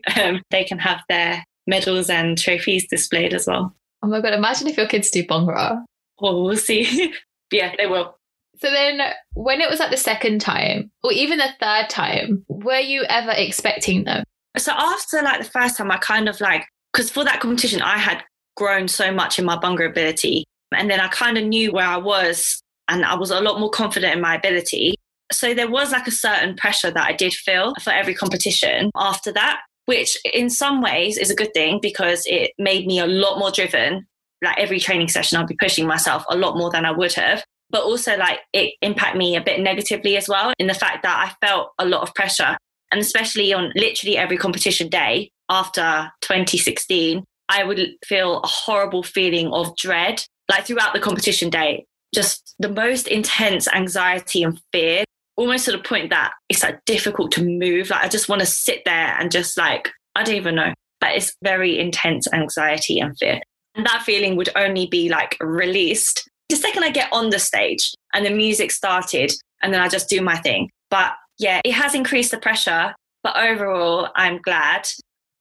they can have their medals and trophies displayed as well. Oh my God, imagine if your kids do Bhangra. Well, we'll see. Yeah, they will. So then when it was like the second time or even the third time, were you ever expecting them? So after like the first time, I kind of like, because for that competition, I had grown so much in my Bhangra ability. And then I kind of knew where I was and I was a lot more confident in my ability. So there was like a certain pressure that I did feel for every competition after that, which in some ways is a good thing because it made me a lot more driven. Like every training session, I'll be pushing myself a lot more than I would have. But also like it impacted me a bit negatively as well in the fact that I felt a lot of pressure. And especially on literally every competition day after 2016, I would feel a horrible feeling of dread. Like throughout the competition day, just the most intense anxiety and fear, almost to the point that it's like difficult to move. Like I just want to sit there and just like, I don't even know, but it's very intense anxiety and fear. And that feeling would only be like released the second I get on the stage and the music started and then I just do my thing. But yeah, it has increased the pressure, but overall I'm glad.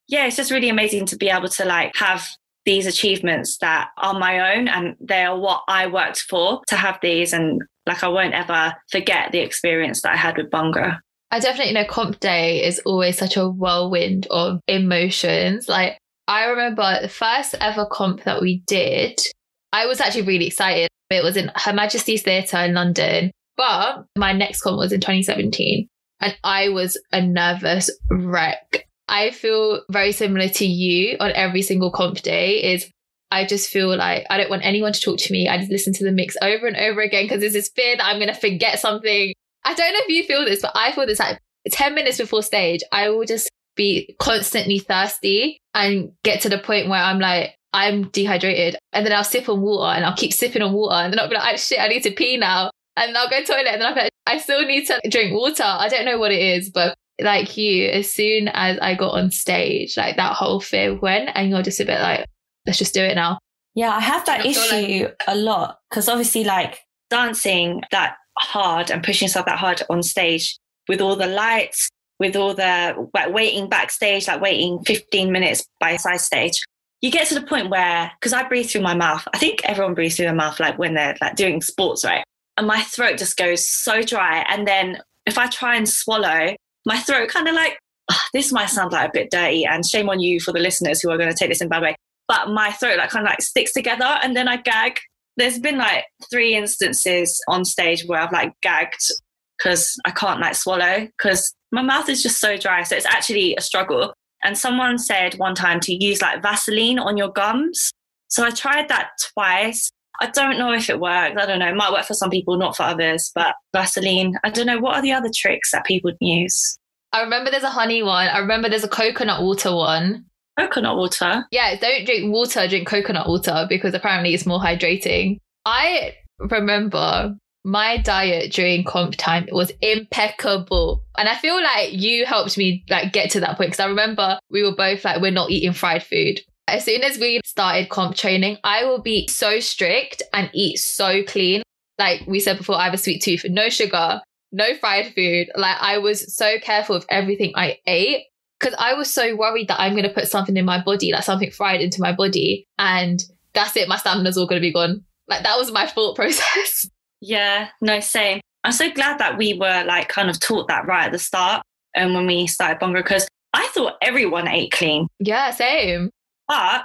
Yeah, it's just really amazing to be able to like have these achievements that are my own and they are what I worked for to have these. And like, I won't ever forget the experience that I had with Bhangra. I definitely know comp day is always such a whirlwind of emotions. Like I remember the first ever comp that we did, I was actually really excited. It was in Her Majesty's Theatre in London, but my next comp was in 2017 and I was a nervous wreck. I feel very similar to you on every single comp day is I just feel like I don't want anyone to talk to me. I just listen to the mix over and over again because there's this fear that I'm going to forget something. I don't know if you feel this, but I feel this like 10 minutes before stage, I will just be constantly thirsty and get to the point where I'm like, I'm dehydrated. And then I'll sip on water and I'll keep sipping on water. And then I'll be like, shit, I need to pee now. And I'll go to the toilet and then I'll be like, I still need to drink water. I don't know what it is, but like you, as soon as I got on stage, like that whole fear went and you're just a bit like, let's just do it now. Yeah, I have that issue a lot because obviously like dancing that hard and pushing yourself that hard on stage with all the lights, with all the like waiting backstage, like waiting 15 minutes by side stage, you get to the point where, because I breathe through my mouth, I think everyone breathes through their mouth like when they're like doing sports, right? And my throat just goes so dry. And then if I try and swallow, my throat kind of like, oh, this might sound like a bit dirty and shame on you for the listeners who are going to take this in a bad way. But my throat like kind of like sticks together and then I gag. There's been like 3 instances on stage where I've like gagged because I can't like swallow because my mouth is just so dry. So it's actually a struggle. And someone said one time to use like Vaseline on your gums. So I tried that twice. I don't know if it works. I don't know. It might work for some people, not for others. But Vaseline, I don't know. What are the other tricks that people use? I remember there's a honey one. I remember there's a coconut water one. Coconut water? Yeah, don't drink water, drink coconut water because apparently it's more hydrating. I remember my diet during comp time, it was impeccable. And I feel like you helped me like get to that point because I remember we were both like, we're not eating fried food. As soon as we started comp training, I will be so strict and eat so clean. Like we said before, I have a sweet tooth, no sugar, no fried food. Like I was so careful of everything I ate because I was so worried that I'm going to put something in my body, like something fried into my body. And that's it. My stamina's all going to be gone. Like that was my thought process. Yeah, no, same. I'm so glad that we were like kind of taught that right at the start. And when we started Bhangra, because I thought everyone ate clean. Yeah, same. But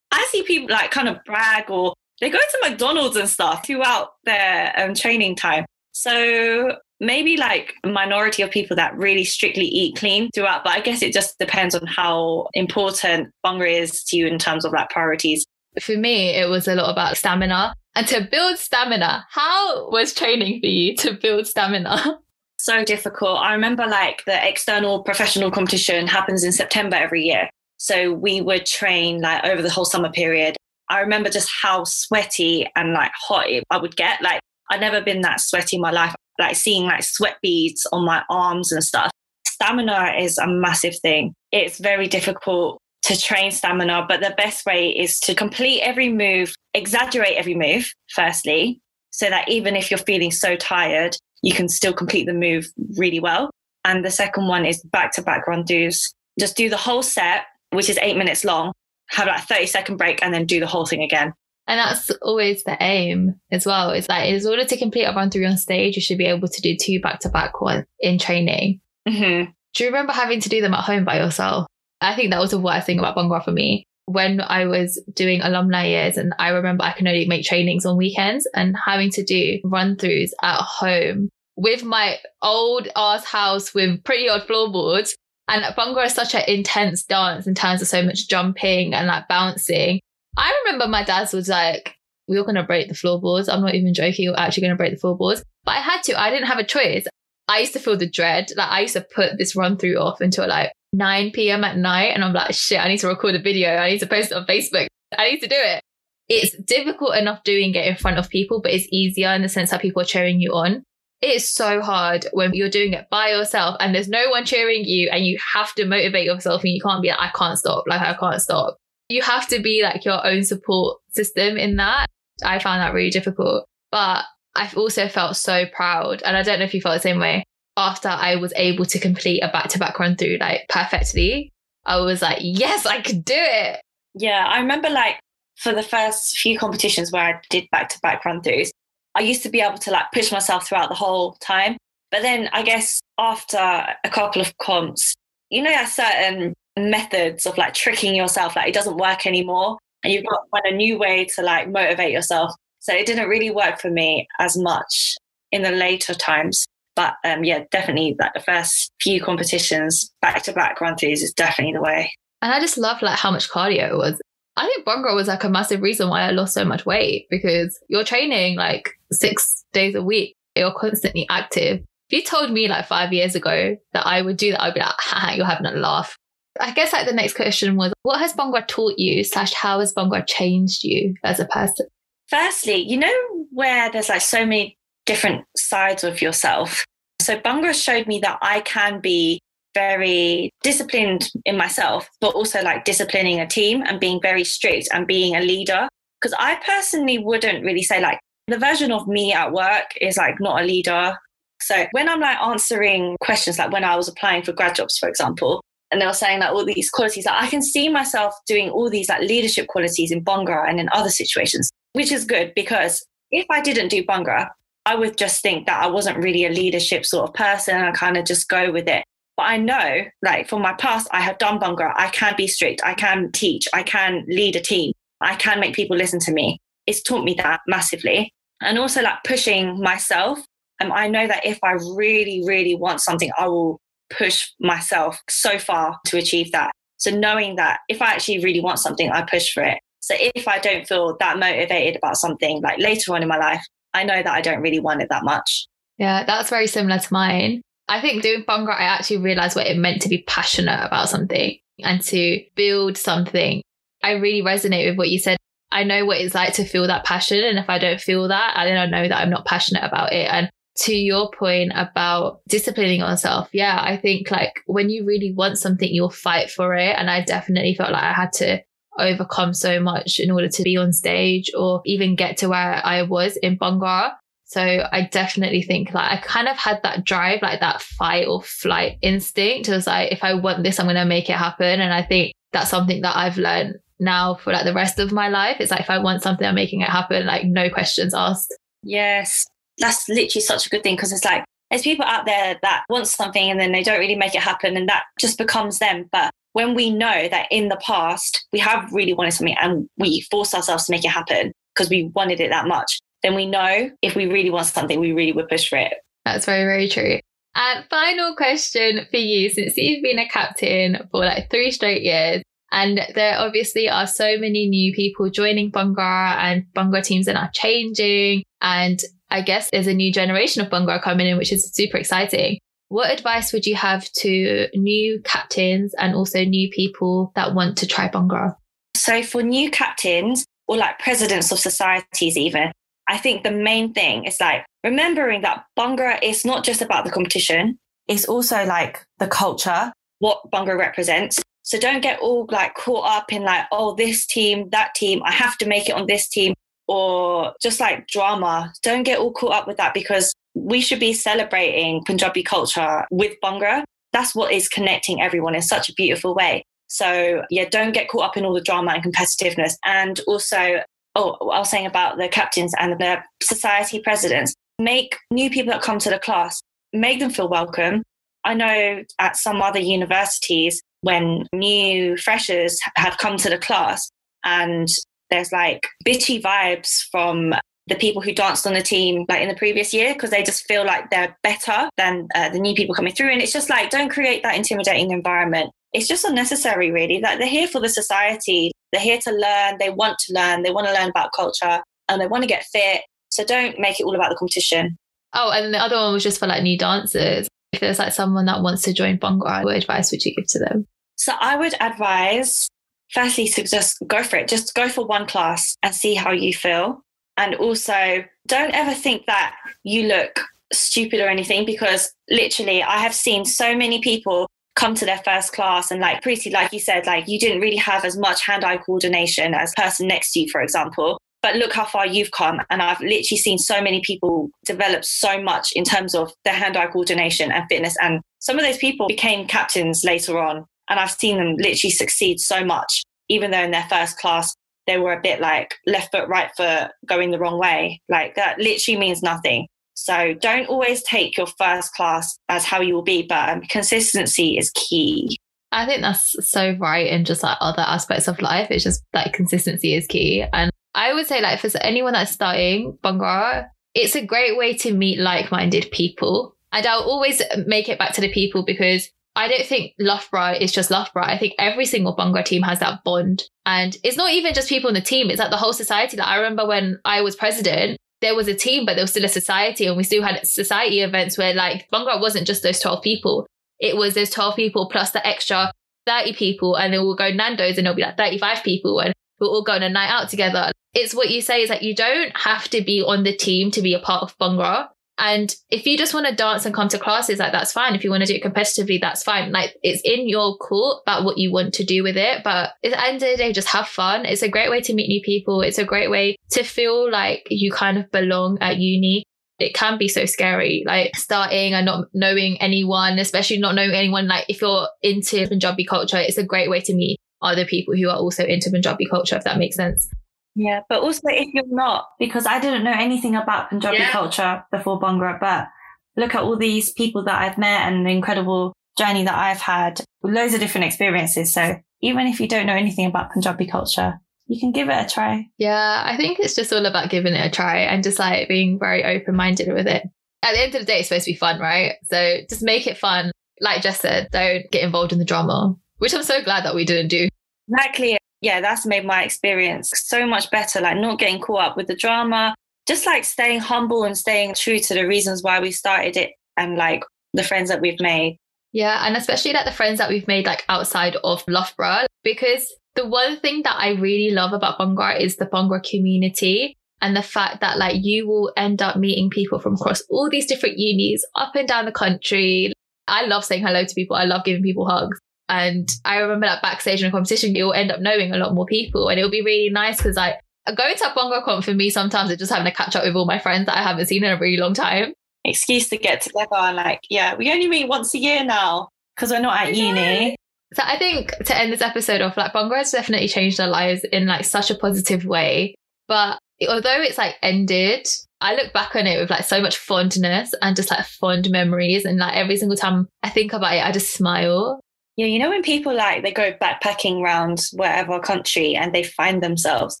I see people like kind of brag or they go to McDonald's and stuff throughout their training time. So maybe like a minority of people that really strictly eat clean throughout. But I guess it just depends on how important Bhangra is to you in terms of like priorities. For me, it was a lot about stamina. And to build stamina, how was training for you to build stamina? so difficult. I remember like the external professional competition happens in September every year. So we would train like over the whole summer period. I remember just how sweaty and like hot I would get. Like I'd never been that sweaty in my life, like seeing like sweat beads on my arms and stuff. Stamina is a massive thing. It's very difficult to train stamina, but the best way is to complete every move, exaggerate every move, firstly, so that even if you're feeling so tired, you can still complete the move really well. And the second one is back-to-back run-dos. Just do the whole set, which is 8 minutes long, have like a 30-second break and then do the whole thing again. And that's always the aim as well. It's like, in order to complete a run-through on stage, you should be able to do two back-to-back ones in training. Mm-hmm. Do you remember having to do them at home by yourself? I think that was the worst thing about Bhangra for me. When I was doing alumni years, and I remember I could only make trainings on weekends, and having to do run-throughs at home with my old ass house with pretty odd floorboards. And Bhangra is such an intense dance in terms of so much jumping and like bouncing. I remember my dad was like, "We're going to break the floorboards." I'm not even joking. We're actually going to break the floorboards. But I had to. I didn't have a choice. I used to feel the dread. Like I used to put this run through off until like 9 p.m. at night. And I'm like, shit, I need to record a video. I need to post it on Facebook. I need to do it. It's difficult enough doing it in front of people, but it's easier in the sense that people are cheering you on. It is so hard when you're doing it by yourself and there's no one cheering you and you have to motivate yourself and you can't be like, I can't stop. Like, I can't stop. You have to be like your own support system in that. I found that really difficult. But I've also felt so proud. And I don't know if you felt the same way. After I was able to complete a back-to-back run through like perfectly, I was like, yes, I could do it. Yeah, I remember like for the first few competitions where I did back-to-back run throughs, I used to be able to like push myself throughout the whole time. But then I guess after a couple of comps, you know, certain methods of like tricking yourself, like it doesn't work anymore. And you've got to find a new way to like motivate yourself. So it didn't really work for me as much in the later times. But yeah, definitely like the first few competitions, back-to-back run-throughs is definitely the way. And I just love like how much cardio it was. I think Bhangra was like a massive reason why I lost so much weight, because you're training like 6 days a week. You're constantly active. If you told me like 5 years ago that I would do that, I'd be like, haha, you're having a laugh. I guess like the next question was, what has Bhangra taught you / how has Bhangra changed you as a person? Firstly, you know where there's like so many different sides of yourself. So Bhangra showed me that I can be very disciplined in myself, but also like disciplining a team and being very strict and being a leader. Because I personally wouldn't really say like the version of me at work is like not a leader. So when I'm like answering questions, like when I was applying for grad jobs, for example, and they were saying like all these qualities, like I can see myself doing all these like leadership qualities in Bhangra and in other situations, which is good, because if I didn't do Bhangra, I would just think that I wasn't really a leadership sort of person and I kind of just go with it. But I know, like from my past, I have done Bhangra. I can be strict. I can teach. I can lead a team. I can make people listen to me. It's taught me that massively. And also like pushing myself. I know that if I really, really want something, I will push myself so far to achieve that. So knowing that if I actually really want something, I push for it. So if I don't feel that motivated about something, like later on in my life, I know that I don't really want it that much. Yeah, that's very similar to mine. I think doing Bhangra, I actually realised what it meant to be passionate about something and to build something. I really resonate with what you said. I know what it's like to feel that passion. And if I don't feel that, then I know that I'm not passionate about it. And to your point about disciplining yourself, yeah, I think like when you really want something, you'll fight for it. And I definitely felt like I had to overcome so much in order to be on stage or even get to where I was in Bhangra. So I definitely think like I kind of had that drive, like that fight or flight instinct. It was like, if I want this, I'm going to make it happen. And I think that's something that I've learned now for like the rest of my life. It's like, if I want something, I'm making it happen. Like no questions asked. Yes. That's literally such a good thing. Cause it's like, there's people out there that want something and then they don't really make it happen. And that just becomes them. But when we know that in the past, we have really wanted something and we forced ourselves to make it happen because we wanted it that much, then we know if we really want something, we really would push for it. That's very, very true. And final question for you, since you've been a captain for like 3 straight years, and there obviously are so many new people joining Bhangra and Bhangra teams that are changing. And I guess there's a new generation of Bhangra coming in, which is super exciting. What advice would you have to new captains and also new people that want to try Bhangra? So for new captains or like presidents of societies even, I think the main thing is like remembering that Bhangra is not just about the competition. It's also like the culture, what Bhangra represents. So don't get all like caught up in like, oh, this team, that team, I have to make it on this team, or just like drama. Don't get all caught up with that, because we should be celebrating Punjabi culture with Bhangra. That's what is connecting everyone in such a beautiful way. So yeah, don't get caught up in all the drama and competitiveness. And also, I was saying about the captains and the society presidents, make new people that come to the class, make them feel welcome. I know at some other universities, when new freshers have come to the class and there's like bitchy vibes from the people who danced on the team like in the previous year, because they just feel like they're better than the new people coming through. And it's just like, don't create that intimidating environment. It's just unnecessary, really. Like, they're here for the society. They're here to learn. They want to learn. They want to learn about culture and they want to get fit. So don't make it all about the competition. Oh, and the other one was just for like new dancers. If there's like someone that wants to join Bhangra, what advice would you give to them? So I would advise, firstly, to just go for it. Just go for one class and see how you feel. And also, don't ever think that you look stupid or anything, because literally I have seen so many people come to their first class and like pretty, like you said, like you didn't really have as much hand-eye coordination as the person next to you, for example. But look how far you've come. And I've literally seen so many people develop so much in terms of their hand-eye coordination and fitness. And some of those people became captains later on. And I've seen them literally succeed so much, even though in their first class, they were a bit like left foot, right foot, going the wrong way. Like that literally means nothing. So don't always take your first class as how you will be, but consistency is key. I think that's so right. And just like other aspects of life, it's just like consistency is key. And I would say like for anyone that's starting Bhangra, it's a great way to meet like-minded people. And I'll always make it back to the people, because I don't think Loughborough is just Loughborough. I think every single Bhangra team has that bond. And it's not even just people in the team. It's like the whole society. Like I remember when I was president, there was a team, but there was still a society, and we still had society events where like Bhangra wasn't just those 12 people. It was those 12 people plus the extra 30 people, and then we'll go Nando's and it'll be like 35 people and we'll all go on a night out together. It's what you say is like you don't have to be on the team to be a part of Bhangra. And if you just want to dance and come to classes, like that's fine. If you want to do it competitively, that's fine. Like it's in your court about what you want to do with it. But at the end of the day, just have fun. It's a great way to meet new people. It's a great way to feel like you kind of belong at uni. It can be so scary, like starting and not knowing anyone, especially not knowing anyone. Like if you're into Punjabi culture, it's a great way to meet other people who are also into Punjabi culture, if that makes sense. Yeah, but also if you're not, because I didn't know anything about Punjabi culture before Bhangra, but look at all these people that I've met and the incredible journey that I've had, loads of different experiences. So even if you don't know anything about Punjabi culture, you can give it a try. Yeah, I think it's just all about giving it a try and just like being very open-minded with it. At the end of the day, it's supposed to be fun, right? So just make it fun. Like Jess said, don't get involved in the drama, which I'm so glad that we didn't do. Exactly. Yeah, that's made my experience so much better, like not getting caught up with the drama, just like staying humble and staying true to the reasons why we started it and like the friends that we've made. Yeah, and especially like the friends that we've made like outside of Loughborough, because the one thing that I really love about Bhangra is the Bhangra community and the fact that like you will end up meeting people from across all these different unis up and down the country. I love saying hello to people. I love giving people hugs. And I remember that backstage in a competition, you'll end up knowing a lot more people. And it'll be really nice because like going to a BhangraCon for me sometimes is just having to catch up with all my friends that I haven't seen in a really long time. Excuse to get together and like, yeah, we only meet once a year now because we're not at uni. So I think to end this episode off, like Bhangra has definitely changed our lives in like such a positive way. But although it's like ended, I look back on it with like so much fondness and just like fond memories. And like every single time I think about it, I just smile. Yeah, you know when people like they go backpacking around wherever country and they find themselves,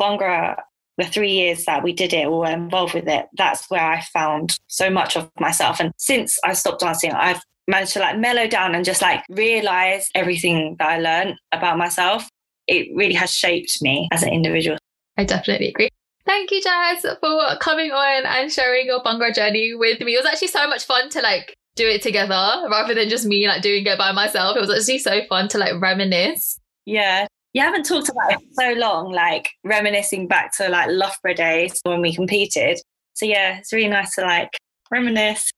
Bhangra, the 3 years that we did it or were involved with it, that's where I found so much of myself. And since I stopped dancing, I've managed to like mellow down and just like realise everything that I learned about myself. It really has shaped me as an individual. I definitely agree. Thank you, Jazz, for coming on and sharing your Bhangra journey with me. It was actually so much fun to like do it together rather than just me like doing it by myself. It was actually so fun to like reminisce. Yeah. You haven't talked about it for so long, like reminiscing back to like Loughborough days when we competed. So yeah, it's really nice to like reminisce.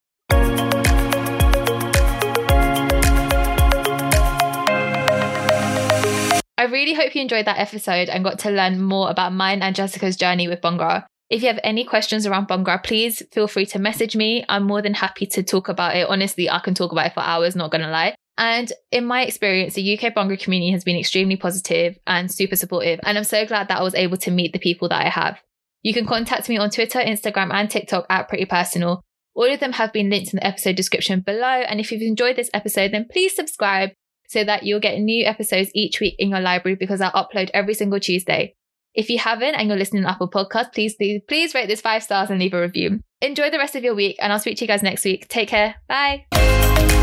I really hope you enjoyed that episode and got to learn more about mine and Jessica's journey with Bhangra. If you have any questions around Bhangra, please feel free to message me. I'm more than happy to talk about it. Honestly, I can talk about it for hours, not going to lie. And in my experience, the UK Bhangra community has been extremely positive and super supportive. And I'm so glad that I was able to meet the people that I have. You can contact me on Twitter, Instagram and TikTok at Pretty Personal. All of them have been linked in the episode description below. And if you've enjoyed this episode, then please subscribe so that you'll get new episodes each week in your library, because I upload every single Tuesday. If you haven't and you're listening on Apple Podcasts, please rate this 5 stars and leave a review. Enjoy the rest of your week and I'll speak to you guys next week. Take care. Bye.